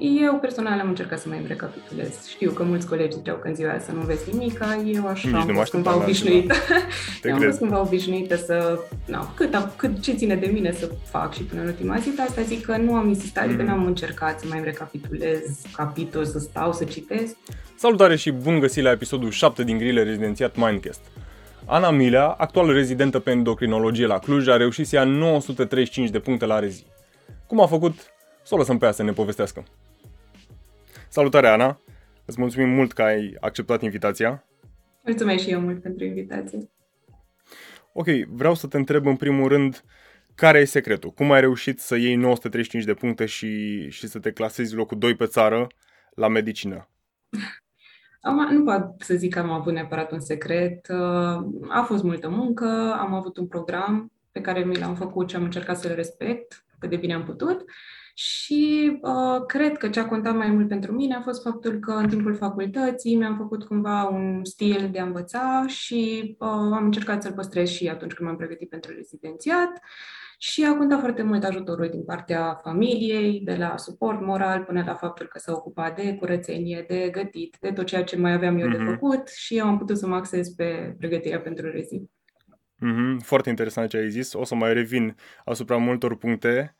Eu personal am încercat să mai recapitulez. Știu că mulți colegi ziceau că în ziua aia să nu înveți nimic, eu așa am fost cumva obișnuită. Am fost cumva obișnuită să, cât ce ține de mine să fac și până în ultima zi, dar asta zic că nu am insistat, că n-am încercat să mai recapitulez capitol, să stau, să citesc. Salutare și bun găsit la episodul 7 din Grile Rezidențiat Mindcast. Ana Milea, actuală rezidentă pe endocrinologie la Cluj, a reușit să ia 935 de puncte la rezi. Cum a făcut? Să o lăsăm pe ea să ne povestească. Salutare, Ana! Îți mulțumim mult că ai acceptat invitația. Mulțumesc și eu mult pentru invitație. Ok, vreau să te întreb în primul rând, care e secretul? Cum ai reușit să iei 935 de puncte și să te clasezi locul 2 pe țară la medicină? Nu pot să zic că am avut neapărat un secret. A fost multă muncă, am avut un program pe care mi l-am făcut și am încercat să-l respect cât de bine am putut. Și cred că ce a contat mai mult pentru mine a fost faptul că în timpul facultății mi-am făcut cumva un stil de a învăța și am încercat să-l păstrez și atunci când m-am pregătit pentru rezidențiat. Și a contat foarte mult ajutorul din partea familiei, de la suport moral până la faptul că s-a ocupat de curățenie, de gătit, de tot ceea ce mai aveam eu de făcut și eu am putut să mă axez pe pregătirea pentru rezi. Foarte interesant ce ai zis. O să mai revin asupra multor puncte.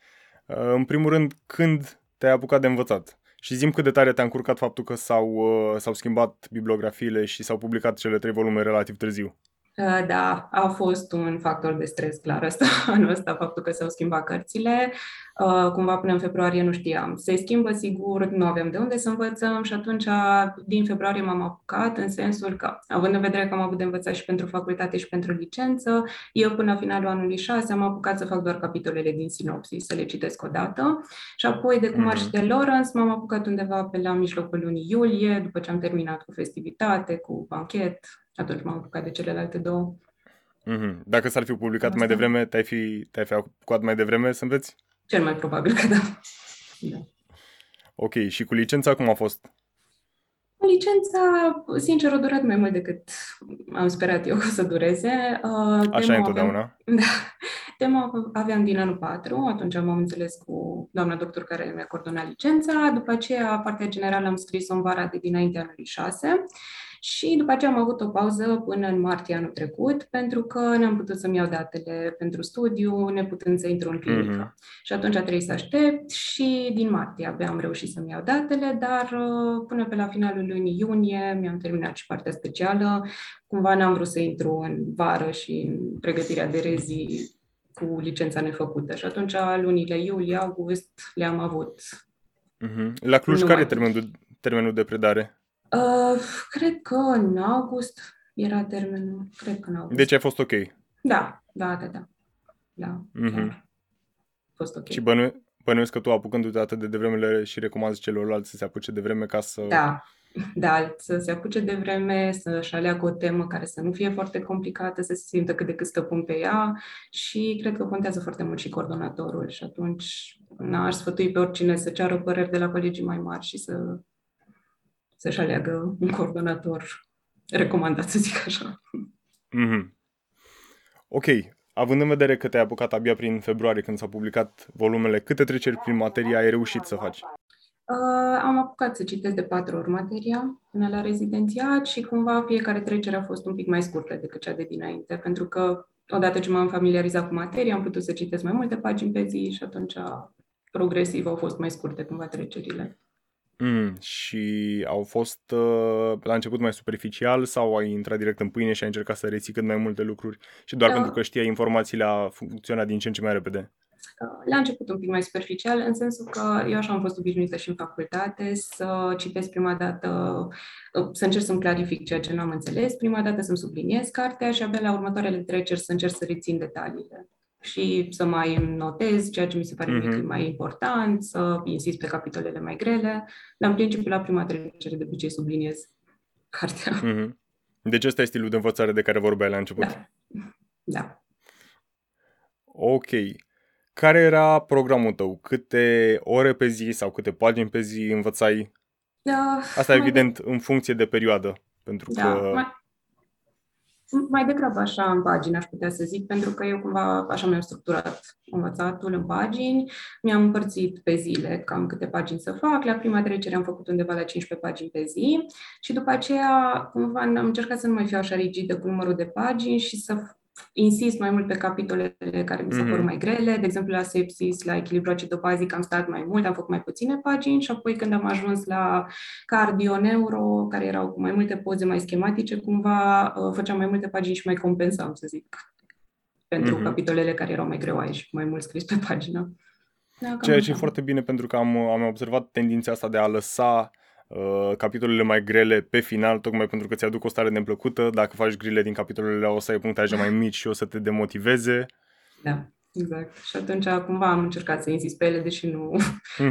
În primul rând, când te-ai apucat de învățat? Și zi-mi cât de tare te-a încurcat faptul că s-au schimbat bibliografiile și s-au publicat cele 3 volume relativ târziu. Da, a fost un factor de stres clar anul ăsta, faptul că s-au schimbat cărțile. Cumva până în februarie nu știam. Se schimbă sigur, nu aveam de unde să învățăm și atunci din februarie m-am apucat în sensul că, având în vedere că am avut de învățat și pentru facultate și pentru licență, eu până la finalul anului 6 am apucat să fac doar capitolele din sinopsis, să le citesc odată și apoi de cum ar și de Lawrence m-am apucat undeva pe la mijlocul lunii iulie, după ce am terminat cu festivitate, cu banchet. Atunci m-am apucat de celelalte 2. Dacă s-ar fi publicat asta mai devreme, te-ai fi apucat mai devreme să înveți? Cel mai probabil că da. Ok, și cu licența cum a fost? Cu licența, sincer, a durat mai mult decât am sperat eu că o să dureze. Așa întotdeauna? Da. Tema aveam din anul 4, atunci m-am înțeles cu doamna doctor care mi-a coordonat licența. După aceea, partea generală am scris-o în vara de dinainte anului 6. Și după aceea am avut o pauză până în martie anul trecut, pentru că n-am putut să-mi iau datele pentru studiu, neputând să intru în clinică. Și atunci a trebuit să aștept și din martie abia am reușit să-mi iau datele, dar până pe la finalul lunii iunie mi-am terminat și partea specială. Cumva n-am vrut să intru în vară și în pregătirea de rezi cu licența nefăcută. Și atunci lunile iulie-august le-am avut. La Cluj, care e termenul de predare? Cred că în august era termenul, Deci a fost ok? Da. A fost ok. Și bănuiesc că tu, apucându-te atât de devreme, și recomanzi celorlalți să se apuce de vreme ca să... Da, să se apuce de vreme, să-și aleagă o temă care să nu fie foarte complicată, să se simtă cât de cât stăpân pe ea și cred că contează foarte mult și coordonatorul și atunci aș sfătui pe oricine să ceară păreri de la colegii mai mari și să-și aleagă un coordonator recomandat, să zic așa. Ok, având în vedere că te-ai apucat abia prin februarie, când s-au publicat volumele, câte treceri prin materie ai reușit să faci? Am apucat să citesc de 4 ori materia până la rezidențiat și cumva fiecare trecere a fost un pic mai scurtă decât cea de dinainte, pentru că odată ce m-am familiarizat cu materia, am putut să citesc mai multe pagini pe zi și atunci progresiv au fost mai scurte cumva trecerile. Și au fost la început mai superficial sau ai intrat direct în pâine și ai încercat să reții cât mai multe lucruri și doar pentru că știai informațiile a funcționat din ce în ce mai repede? La început un pic mai superficial, în sensul că eu așa am fost obișnuită și în facultate să citesc prima dată, să încerc să-mi clarific ceea ce n-am înțeles, prima dată să-mi subliniez cartea și abia la următoarele treceri să încerc să rețin detaliile și să mai notez ceea ce mi se pare mai important, să insist pe capitolele mai grele, dar în principiu la prima trecere de obicei subliniez cartea. Deci ăsta e stilul de învățare de care vorbeai la început? Da. Ok. Care era programul tău? Câte ore pe zi sau câte pagini pe zi învățai? Asta evident în funcție de perioadă, pentru că... Sunt mai degrabă așa în pagini, aș putea să zic, pentru că eu cumva așa mi-am structurat învățatul în pagini. Mi-am împărțit pe zile cam câte pagini să fac. La prima trecere am făcut undeva la 15 pagini pe zi și după aceea cumva am încercat să nu mai fiu așa rigidă cu numărul de pagini și să insist mai mult pe capitolele care mi se par mai grele. De exemplu, la sepsis, la echilibru acidobazic am stat mai mult, am făcut mai puține pagini și apoi când am ajuns la cardio-neuro, care erau cu mai multe poze mai schematice, cumva făceam mai multe pagini și mai compensam, să zic, pentru capitolele care erau mai greoaie și mai mult scris pe pagină. Da, ceea ce e foarte bine, pentru că am observat tendința asta de a lăsa capitolele mai grele pe final, tocmai pentru că ți-aduc o stare neplăcută. Dacă faci grile din capitolele o să ai punctaje mai mici și o să te demotiveze. Da, exact. Și atunci cumva am încercat să insist pe ele, deși nu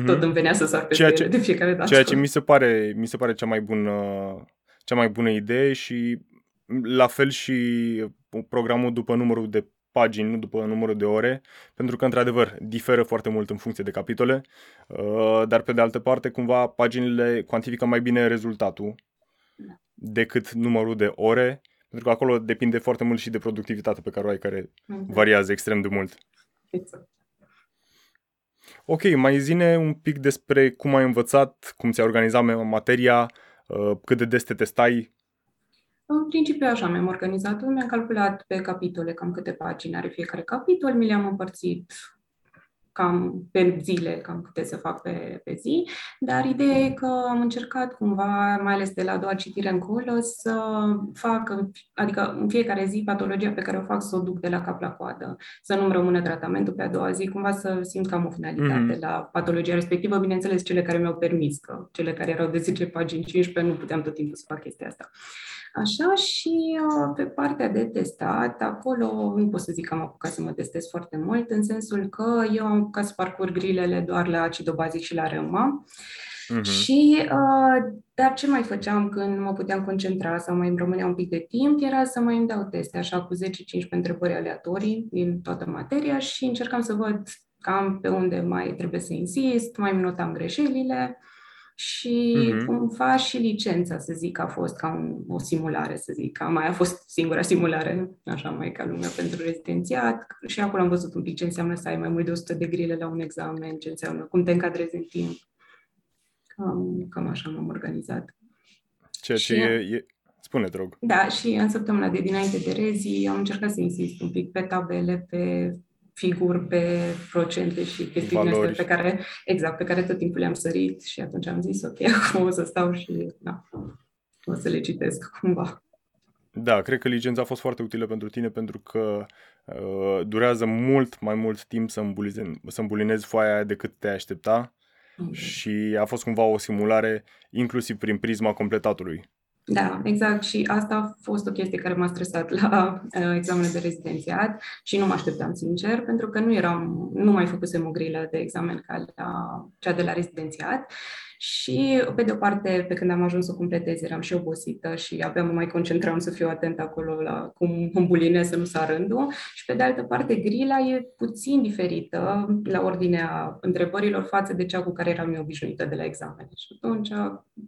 tot îmi venea să sar pe ele de fiecare dată. Ceea ce mi se pare cea mai bună idee și la fel și programul după numărul de pagini, nu după numărul de ore, pentru că, într-adevăr, diferă foarte mult în funcție de capitole, dar, pe de altă parte, cumva, paginile cuantifică mai bine rezultatul decât numărul de ore, pentru că acolo depinde foarte mult și de productivitatea pe care o ai, care variază extrem de mult. Exact. Ok, mai zine un pic despre cum ai învățat, cum ți-ai organizat materia, cât de des te testai. În principiu așa mi-am organizat, mi-am calculat pe capitole cam câte pagini are fiecare capitol, mi le-am împărțit cam pe zile, cam câte se fac pe zi, dar ideea e că am încercat cumva, mai ales de la a doua citire încolo, să fac, adică în fiecare zi, patologia pe care o fac să o duc de la cap la coadă, să nu-mi rămână tratamentul pe a doua zi, cumva să simt că am o finalitate la patologia respectivă, bineînțeles cele care mi-au permis, că cele care erau de 10 pagini, 15, nu puteam tot timpul să fac chestia asta. Așa și pe partea de testat, acolo nu pot să zic că am apucat să mă testez foarte mult, în sensul că eu am apucat să parcurg grilele doar la acidobazic și la reuma. Și, dar ce mai făceam când mă puteam concentra sau mai îmi rămânea un pic de timp, era să mai îmi dau teste, așa, cu 10-15 întrebări aleatorii din toată materia și încercam să văd cam pe unde mai trebuie să insist, mai îmi notam greșelile. Și cumva și licența, să zic, a fost ca o simulare, să zic. Mai a fost singura simulare, așa mai ca lumea, pentru rezidențiat. Și acolo am văzut un pic ce înseamnă să ai mai mult de 100 de grile la un examen, ce înseamnă, cum te încadrezi în timp. Cam așa m-am organizat. Ceea ce e... Spune-te, rog. Da, și în săptămâna de dinainte de rezi am încercat să insist un pic pe tabele, pe figuri, pe procente și chestiile pe care tot timpul le-am sărit și atunci am zis, ok, acum o să stau și o să le citesc cumva. Da, cred că licența a fost foarte utilă pentru tine, pentru că durează mult mai mult timp să îmbulinezi foaia aia decât te aștepta și a fost cumva o simulare inclusiv prin prisma completatului. Da, exact. Și asta a fost o chestie care m-a stresat la examenul de rezidențiat și nu mă așteptam, sincer, pentru că nu mai făcusem o grilă de examen ca la cea de la rezidențiat și, pe de-o parte, pe când am ajuns să o completez, eram și obosită și abia mă mai concentram să fiu atentă acolo la cum îmbulinez, să nu sar rândul și, pe de altă parte, grila e puțin diferită la ordinea întrebărilor față de cea cu care eram eu obișnuită de la examen. Și atunci,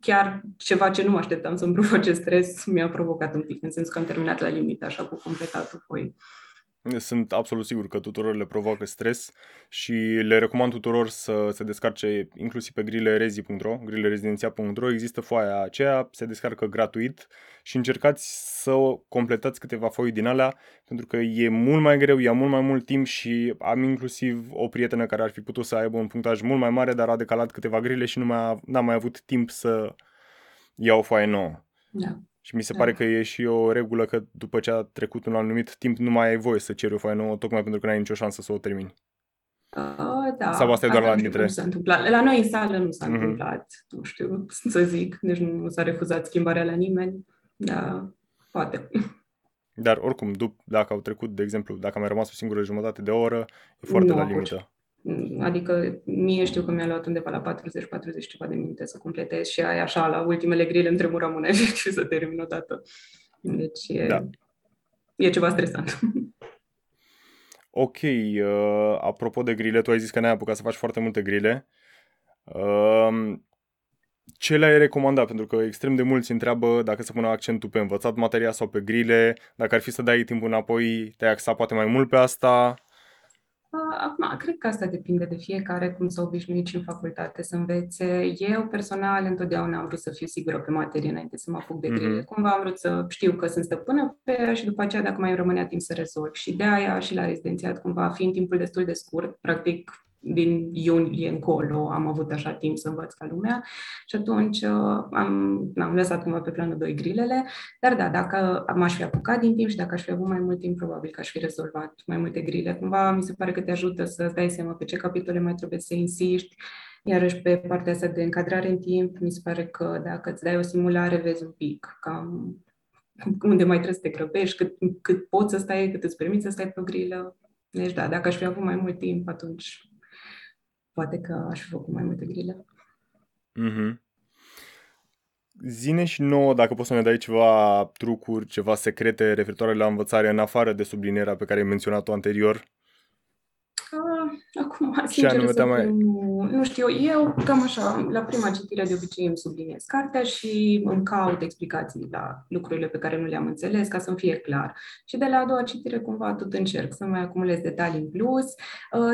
chiar ceva ce nu mă așteptam să-mi provoace stres mi-a provocat un pic, în sensul că am terminat la limită, așa, cu completatul foii. Sunt absolut sigur că tuturor le provoacă stres și le recomand tuturor să se descarce inclusiv pe grilerezidențiat.ro. Există foaia aceea, se descarcă gratuit și încercați să completați câteva foi din alea, pentru că e mult mai greu, ia mult mai mult timp și am inclusiv o prietenă care ar fi putut să aibă un punctaj mult mai mare, dar a decalat câteva grile și n-a mai avut timp să ia o foaie nouă. Da. Și mi se pare că e și o regulă că după ce a trecut un anumit timp nu mai ai voie să ceri o foaie nouă, tocmai pentru că n-ai nicio șansă să o termini. Da. Sau asta e doar la dintre. La noi în sală nu s-a întâmplat, nu știu să zic, deci nu s-a refuzat schimbarea la nimeni, dar poate. Dar oricum, dacă au trecut, de exemplu, dacă a mai rămas o singură jumătate de oră, e foarte la limită. Adică mie știu că mi-a luat undeva la 40 ceva de minute să completez și aia așa, la ultimele grile îmi tremura mâna și să termin odată. Deci e ceva stresant. Ok, apropo de grile, tu ai zis că n-ai apucat să faci foarte multe grile. Ce le-ai recomandat? Pentru că extrem de mulți întreabă dacă să pună accentul pe învățat materia sau pe grile, dacă ar fi să dai timpul înapoi, te-ai axat poate mai mult pe asta? Acum, cred că asta depinde de fiecare, cum s-a obișnuit și în facultate să învețe. Eu, personal, întotdeauna am vrut să fiu sigură pe materie înainte să mă apuc de grile. Cumva am vrut să știu că sunt stăpână pe ea și după aceea, dacă mai rămânea timp, să rezolv. Și de aia și la rezidențiat, cumva, fiind timpul destul de scurt, practic, din iunie încolo am avut așa timp să învăț ca lumea și atunci am lăsat cumva pe planul 2 grilele, dar da, dacă m-aș fi apucat din timp și dacă aș fi avut mai mult timp, probabil că aș fi rezolvat mai multe grile. Cumva mi se pare că te ajută să-ți dai seama pe ce capitole mai trebuie să insiști, iarăși pe partea asta de încadrare în timp, mi se pare că dacă îți dai o simulare, vezi un pic cam unde mai trebuie să te grăbești, cât poți să stai, cât îți permiți să stai pe grilă. Deci da, dacă aș fi avut mai mult timp, atunci poate că aș fi făcut mai multe grile. Mm-hmm. Zi-ne și nouă, dacă poți să ne dai ceva trucuri, ceva secrete referitoare la învățare, în afară de sublinierea pe care ai menționat-o anterior. Acum, sincer, nu știu, eu cam așa, la prima citire de obicei îmi subliniez cartea și îmi caut explicații la lucrurile pe care nu le-am înțeles, ca să-mi fie clar. Și de la a doua citire, cumva, tot încerc să mai acumulez detalii în plus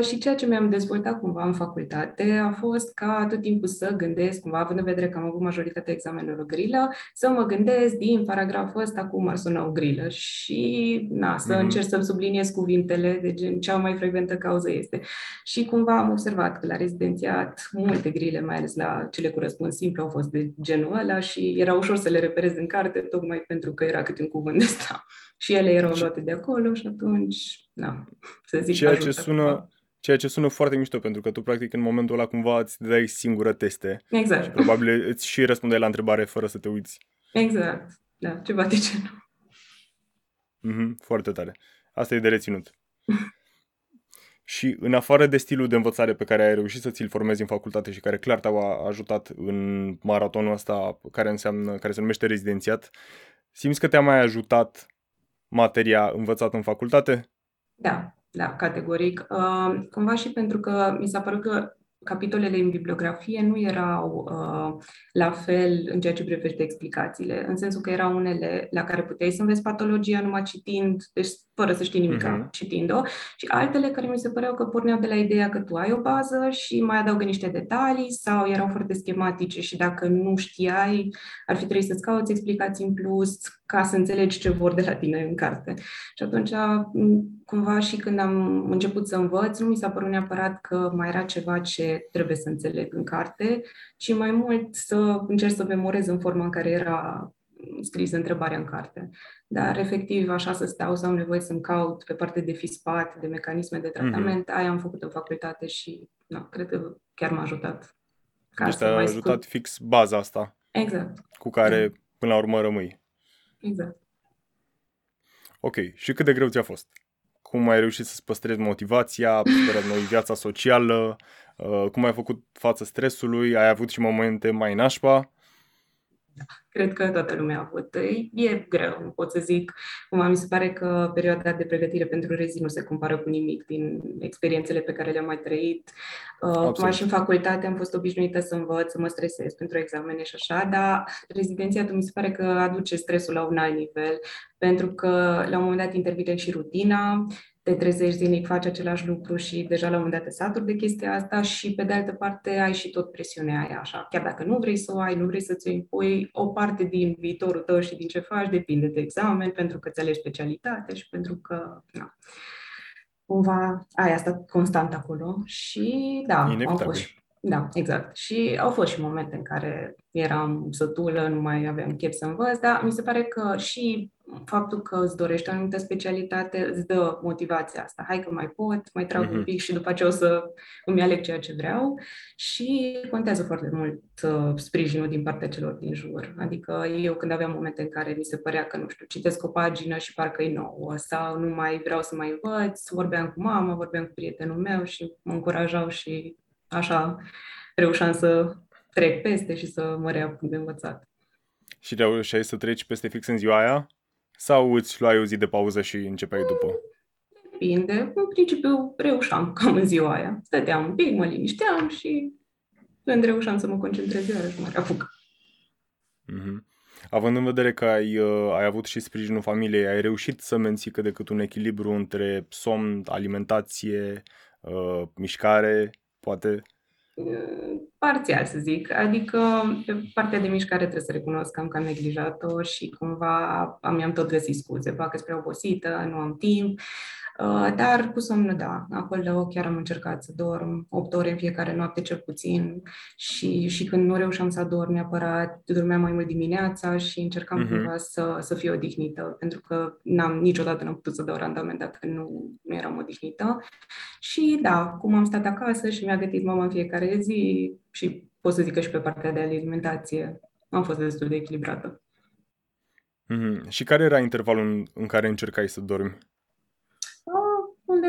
și ceea ce mi-am dezvoltat cumva în facultate a fost ca tot timpul să gândesc, cumva, având în vedere că am avut majoritatea examenelor grilă, să mă gândesc din paragraful ăsta cum ar suna o grilă și, să încerc să-mi subliniez cuvintele, de gen, cea mai frecventă cauză este. Și cumva am observat că la rezidențiat multe grile, mai ales la cele cu răspuns simplu, au fost de genul ăla și era ușor să le reperez în carte, tocmai pentru că era câte un cuvânt ăsta. Și ele erau luate de acolo și atunci, să zic, ceea ce sună foarte mișto, pentru că tu, practic, în momentul ăla cumva îți dai singură teste. Exact. Și probabil îți și răspundeai la întrebare fără să te uiți. Exact. Da, ceva de genul. Foarte tare. Asta e de reținut. Și în afară de stilul de învățare pe care ai reușit să ți-l formezi în facultate și care clar te-a ajutat în maratonul ăsta care se numește rezidențiat, simți că te-a mai ajutat materia învățată în facultate? Da, categoric. Cumva și pentru că mi s-a părut că capitolele în bibliografie nu erau la fel în ceea ce privește explicațiile, în sensul că erau unele la care puteai să înveți patologia numai citind, deci fără să știi nimic, citind-o, și altele care mi se păreau că porneau de la ideea că tu ai o bază și mai adaugă niște detalii sau erau foarte schematice și dacă nu știai, ar fi trebuit să-ți cauți explicații în plus ca să înțelegi ce vor de la tine în carte. Și atunci, cumva și când am început să învăț, nu mi s-a părut neapărat că mai era ceva ce trebuie să înțeleg în carte, ci mai mult să încerc să memorez în forma în care era scrisă întrebarea în carte. Dar, efectiv, așa să stau, să am nevoie să-mi caut pe partea de FISPAT, de mecanisme de tratament, aia am făcut în facultate și cred că chiar m-a ajutat. Deci te-a ajutat fix baza asta. Exact. Cu care, până la urmă, rămâi. Exact. Ok. Și cât de greu ți-a fost? Cum ai reușit să-ți păstrezi motivația, să noi viața socială, cum ai făcut față stresului, ai avut și momente mai nașpa? Cred că toată lumea a avut. E greu, pot să zic. Cumva mi se pare că perioada de pregătire pentru rezi nu se compară cu nimic din experiențele pe care le-am mai trăit. Mai și în facultate am fost obișnuită să învăț, să mă stresez pentru examene și așa, dar rezidențiatul mi se pare că aduce stresul la un alt nivel, pentru că la un moment dat intervine și rutina, te trezești zilnic, faci același lucru și deja la un moment dat te saturi de chestia asta și pe de altă parte ai și tot presiunea aia așa. Chiar dacă nu vrei să o ai, nu vrei să ți-o impui, o parte din viitorul tău și din ce faci depinde de examen, pentru că ți alegi specialitate și pentru că, cumva ai asta constant acolo și da, exact. Și au fost și momente în care eram sătulă, nu mai aveam chef să învăț, dar mi se pare că și faptul că îți dorești o anumită specialitate îți dă motivația asta. Hai că mai pot, mai trag un pic și după aceea o să îmi aleg ceea ce vreau. Și contează foarte mult sprijinul din partea celor din jur. Adică eu când aveam momente în care mi se părea că, nu știu, citesc o pagină și parcă e nouă sau nu mai vreau să mai învăț, vorbeam cu mama, vorbeam cu prietenul meu și mă încurajau și așa reușeam să trec peste și să mă reapuc de învățat. Și reușeai să treci peste fix în ziua aia? Sau îți luai o zi de pauză și începeai după? Depinde. În principiu reușeam cam în ziua aia. Stăteam un pic, mă linișteam și când reușeam să mă concentrez, iarăși mă reapuc. Mm-hmm. Având în vedere că ai avut și sprijinul familiei, ai reușit să menții cât de cât un echilibru între somn, alimentație, mișcare, poate? Parțial, să zic. Adică partea de mișcare trebuie să recunosc că am cam neglijat-o și cumva mi-am tot găsit scuze. Ba că-s prea obosită, nu am timp, dar cu somnul, da. Acolo chiar am încercat să dorm 8 ore în fiecare noapte cel puțin și când nu reușeam să adorm neapărat, dormeam mai mult dimineața și încercam cumva să fiu odihnită, pentru că niciodată n-am putut să dau randament dacă nu eram odihnită. Și da, cum am stat acasă și mi-a gătit mama în fiecare zi și pot să zic că și pe partea de alimentație am fost destul de echilibrată. Mm-hmm. Și care era intervalul în care încercai să dormi?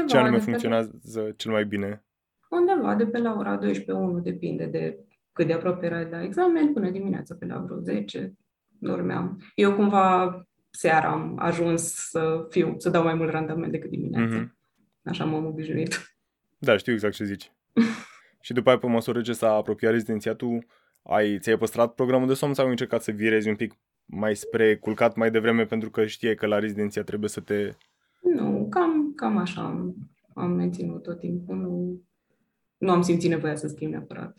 Ce anume funcționează cel mai bine? Undeva de pe la ora 12-1, depinde de cât de aproape era la examen, până dimineața pe la vreo 10 dormeam. Eu cumva seara am ajuns să dau mai mult randament decât dimineața. Mm-hmm. Așa m-am obișnuit. Da, știu exact ce zici. Și după aia, pe măsură ce s-a apropiat rezidențiatul, ți-ai păstrat programul de somn sau ai încercat să virezi un pic mai spre culcat mai devreme pentru că știi că la rezidenția trebuie să te... Nu, cam așa am menținut tot timpul. Nu am simțit nevoia să schimb neapărat.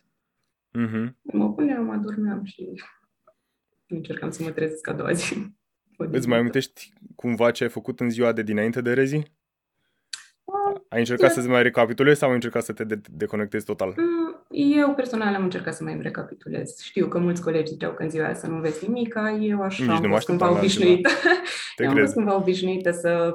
Mm-hmm. Mă puneam, mă adormeam și încercam să mă trezesc a doua zi. Îți mai amintești cumva ce ai făcut în ziua de dinainte de rezi? Ai încercat să-ți mai recapitulezi sau ai încercat să te deconectezi total? Eu personal am încercat să mai recapitulez. Știu că mulți colegi ziceau că în ziua aia să nu înveți nimica, eu așa am fost cumva obișnuită. Am fost cumva obișnuită să...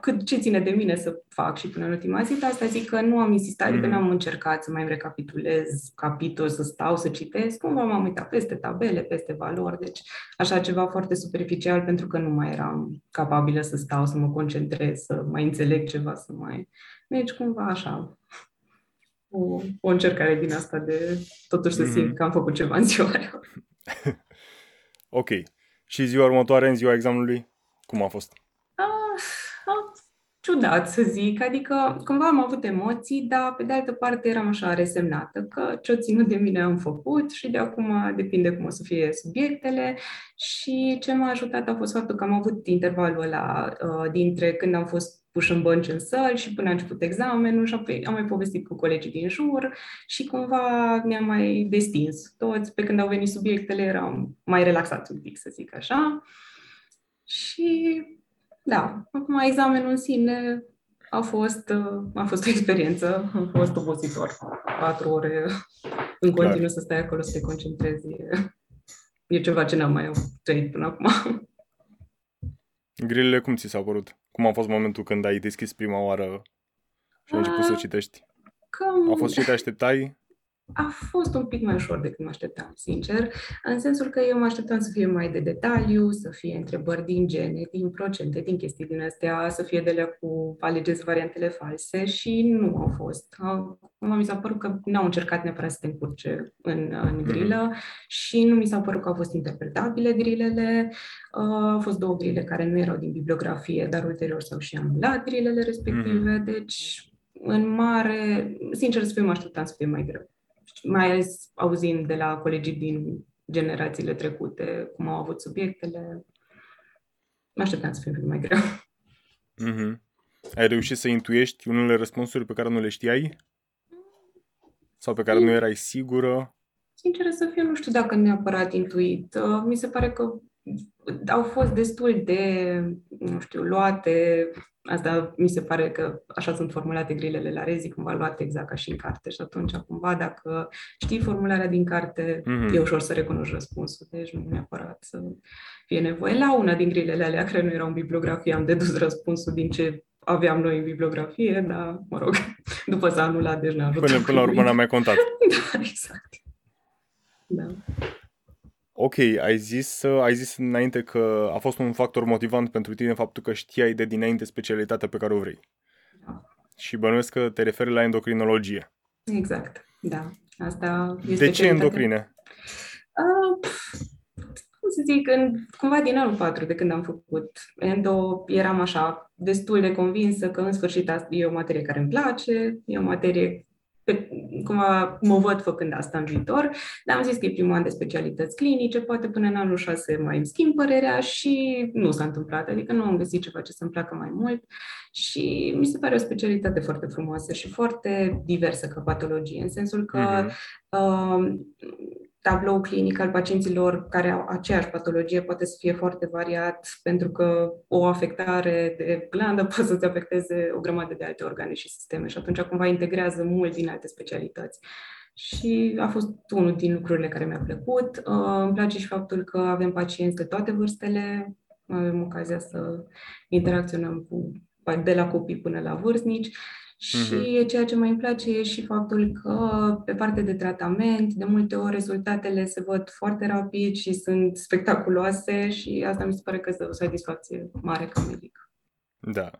cât ce ține de mine să fac și până în ultima zi, dar asta zic că nu am insistat, că n-am încercat să mai recapitulez capitol, să stau, să citesc. Cumva m-am uitat peste tabele, peste valori, deci așa ceva foarte superficial pentru că nu mai eram capabilă să stau, să mă concentrez, să mai înțeleg ceva, să mai... Deci cumva așa... O încercare din asta de totuși să simt că am făcut ceva în ziua aia. Ok. Și ziua următoare, în ziua examenului, cum a fost? Ciudat, să zic. Adică, cumva am avut emoții, dar pe de altă parte eram așa resemnată că ce-o ținut de mine am făcut și de acum depinde cum o să fie subiectele. Și ce m-a ajutat a fost faptul că am avut intervalul ăla dintre când am fost puși în bănci în săli și până a început examenul și am mai povestit cu colegii din jur și cumva ne-am mai destins toți. Pe când au venit subiectele eram mai relaxați un pic, să zic așa. Și da, acum examenul în sine a fost o experiență, a fost obositor. 4 ore în continuu să stai acolo să te concentrezi e ceva ce n-am mai trăit până acum. Grilele, cum ți s-au părut? Cum a fost momentul când ai deschis prima oară și ai început să citești? A fost ce te așteptai? A fost un pic mai ușor decât mă așteptam, sincer, în sensul că eu mă așteptam să fie mai de detaliu, să fie întrebări din gene, din procente, din chestii din astea, să fie de alea cu alegeți variantele false și nu au fost. Mi s-a părut că n-au încercat neapărat să te încurce în grilă și nu mi s-a părut că au fost interpretabile grilele. Au fost 2 grile care nu erau din bibliografie, dar ulterior s-au și anulat grilele respective, deci în mare, sincer să fiu, mă așteptam să fie mai greu. Mai ales auzind de la colegii din generațiile trecute cum au avut subiectele, mă așteptam să fie mai greu. Mm-hmm. Ai reușit să intuiești unele răspunsuri pe care nu le știai? Sau pe care nu erai sigură? Sincer să fiu, nu știu dacă neapărat intuit. Mi se pare că au fost destul de, luate... Asta mi se pare că așa sunt formulate grilele la rezi, cumva luate exact ca și în carte. Și atunci, cumva, dacă știi formularea din carte, e ușor să recunoști răspunsul. Deci nu neapărat să fie nevoie. La una din grilele alea, care nu erau în bibliografie, am dedus răspunsul din ce aveam noi în bibliografie, dar, mă rog, după s-a anulat, deci n-a ajutat. Până la urmă n-am mai contat. Da, exact. Da. Ok, ai zis înainte că a fost un factor motivant pentru tine faptul că știai de dinainte specialitatea pe care o vrei. Da. Și bănuiesc că te referi la endocrinologie. Exact, da. Asta e de ce endocrine? Cum să zic, cumva din anul 4 de când am făcut endo, eram așa destul de convinsă că în sfârșit e o materie care îmi place, e o materie cumva mă văd făcând asta în viitor, dar am zis că e primul an de specialități clinice, poate până în anul 6 mai îmi schimb părerea și nu s-a întâmplat, adică nu am găsit ceva ce să-mi placă mai mult și mi se pare o specialitate foarte frumoasă și foarte diversă ca patologie, în sensul că tablou clinic al pacienților care au aceeași patologie poate să fie foarte variat, pentru că o afectare de glandă poate să-ți afecteze o grămadă de alte organe și sisteme și atunci cumva integrează mult din alte specialități. Și a fost unul din lucrurile care mi-a plăcut. Îmi place și faptul că avem pacienți de toate vârstele, avem ocazia să interacționăm cu, de la copii până la vârstnici. Și ceea ce mai îmi place e și faptul că pe partea de tratament, de multe ori rezultatele se văd foarte rapid și sunt spectaculoase și asta mi se pare că este o satisfacție mare ca medic. Da,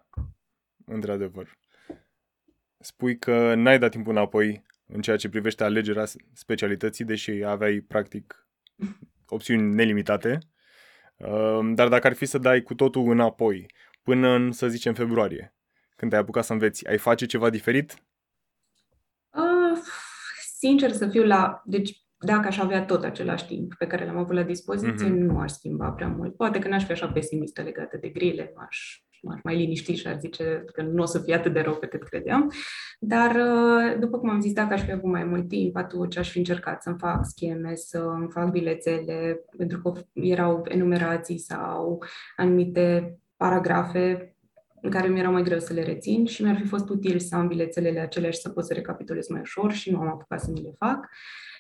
într-adevăr. Spui că n-ai dat timpul înapoi în ceea ce privește alegerea specialității, deși aveai practic opțiuni nelimitate, dar dacă ar fi să dai cu totul înapoi până în, să zicem, februarie, când te-ai apucat să înveți, ai face ceva diferit? Sincer să fiu la... Deci, dacă aș avea tot același timp pe care l-am avut la dispoziție, nu aș schimba prea mult. Poate că n-aș fi așa pesimistă legată de grile, m-aș mai liniști și aș zice că nu o să fie atât de rău pe cât credeam. Dar, după cum am zis, dacă aș fi avut mai mult timp, atunci aș fi încercat să-mi fac scheme, să-mi fac bilețele, pentru că erau enumerații sau anumite paragrafe în care mi era mai greu să le rețin și mi-ar fi fost util să am bilețelele acelea și să pot să recapitulez mai ușor și nu am apucat să mi le fac.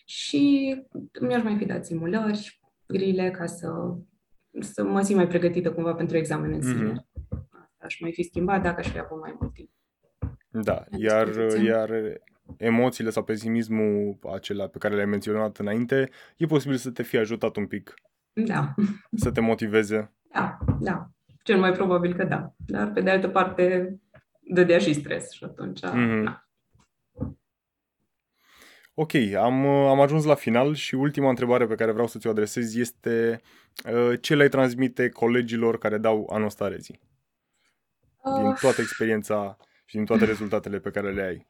Și mi-aș mai fi dat simulări, grile, ca să mă simt mai pregătită cumva pentru examen în sine. Aș mai fi schimbat dacă aș fi avut mai mult timp. Da, iar emoțiile sau pesimismul acela pe care le-ai menționat înainte, e posibil să te fie ajutat un pic. Da. Să te motiveze. Da. Cel mai probabil că da, dar pe de altă parte dădea și stres și atunci, na. Ok, am ajuns la final și ultima întrebare pe care vreau să ți-o adresez este ce le-ai transmite colegilor care dau anul ăsta rezii? Din toată experiența și din toate rezultatele pe care le ai.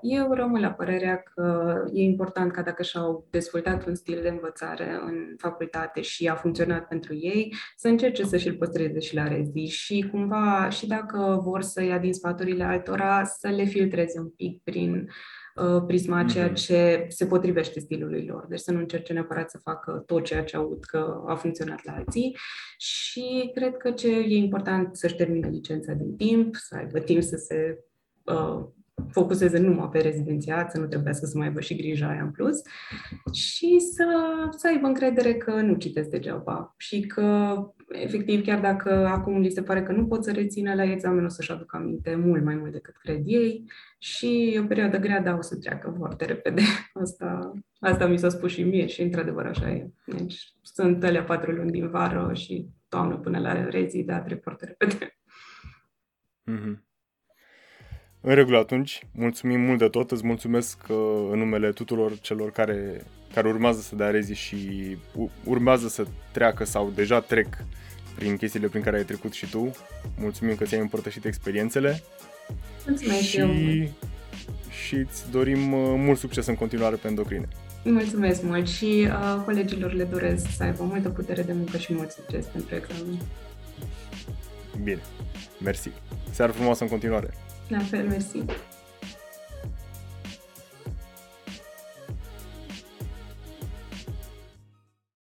Eu rămân la părerea că e important ca dacă și-au dezvoltat un stil de învățare în facultate și a funcționat pentru ei, să încerce să și-l păstreze și la rezi și cumva, și dacă vor să ia din sfaturile altora, să le filtreze un pic prin prisma ceea ce se potrivește stilului lor. Deci să nu încerce neapărat să facă tot ceea ce aud că a funcționat la alții și cred că ce e important să-și termine licența din timp, să aibă timp să se... focuseze numai pe rezidențiat, să nu trebuiască să mai aibă și grija aia în plus și să aibă încredere că nu citesc degeaba și că, efectiv, chiar dacă acum li se pare că nu pot să rețină la examen, o să-și aducă aminte mult mai mult decât cred ei și o perioadă grea, dar o să treacă foarte repede. Asta mi s-a spus și mie și, într-adevăr, așa e. Deci, sunt alea 4 luni din vară și toamnă până la rezii, dar trec foarte repede. În regulă atunci, mulțumim mult de tot, îți mulțumesc în numele tuturor celor care urmează să dea rezii și urmează să treacă sau deja trec prin chestiile prin care ai trecut și tu. Mulțumim că ți-ai împărtășit experiențele. Mulțumesc și îți dorim mult succes în continuare pe endocrine. Mulțumesc mult și colegilor le doresc să aibă multă putere de muncă și mult succes pentru examen. Bine, mersi. Seară frumoasă în continuare. La fel, mersi.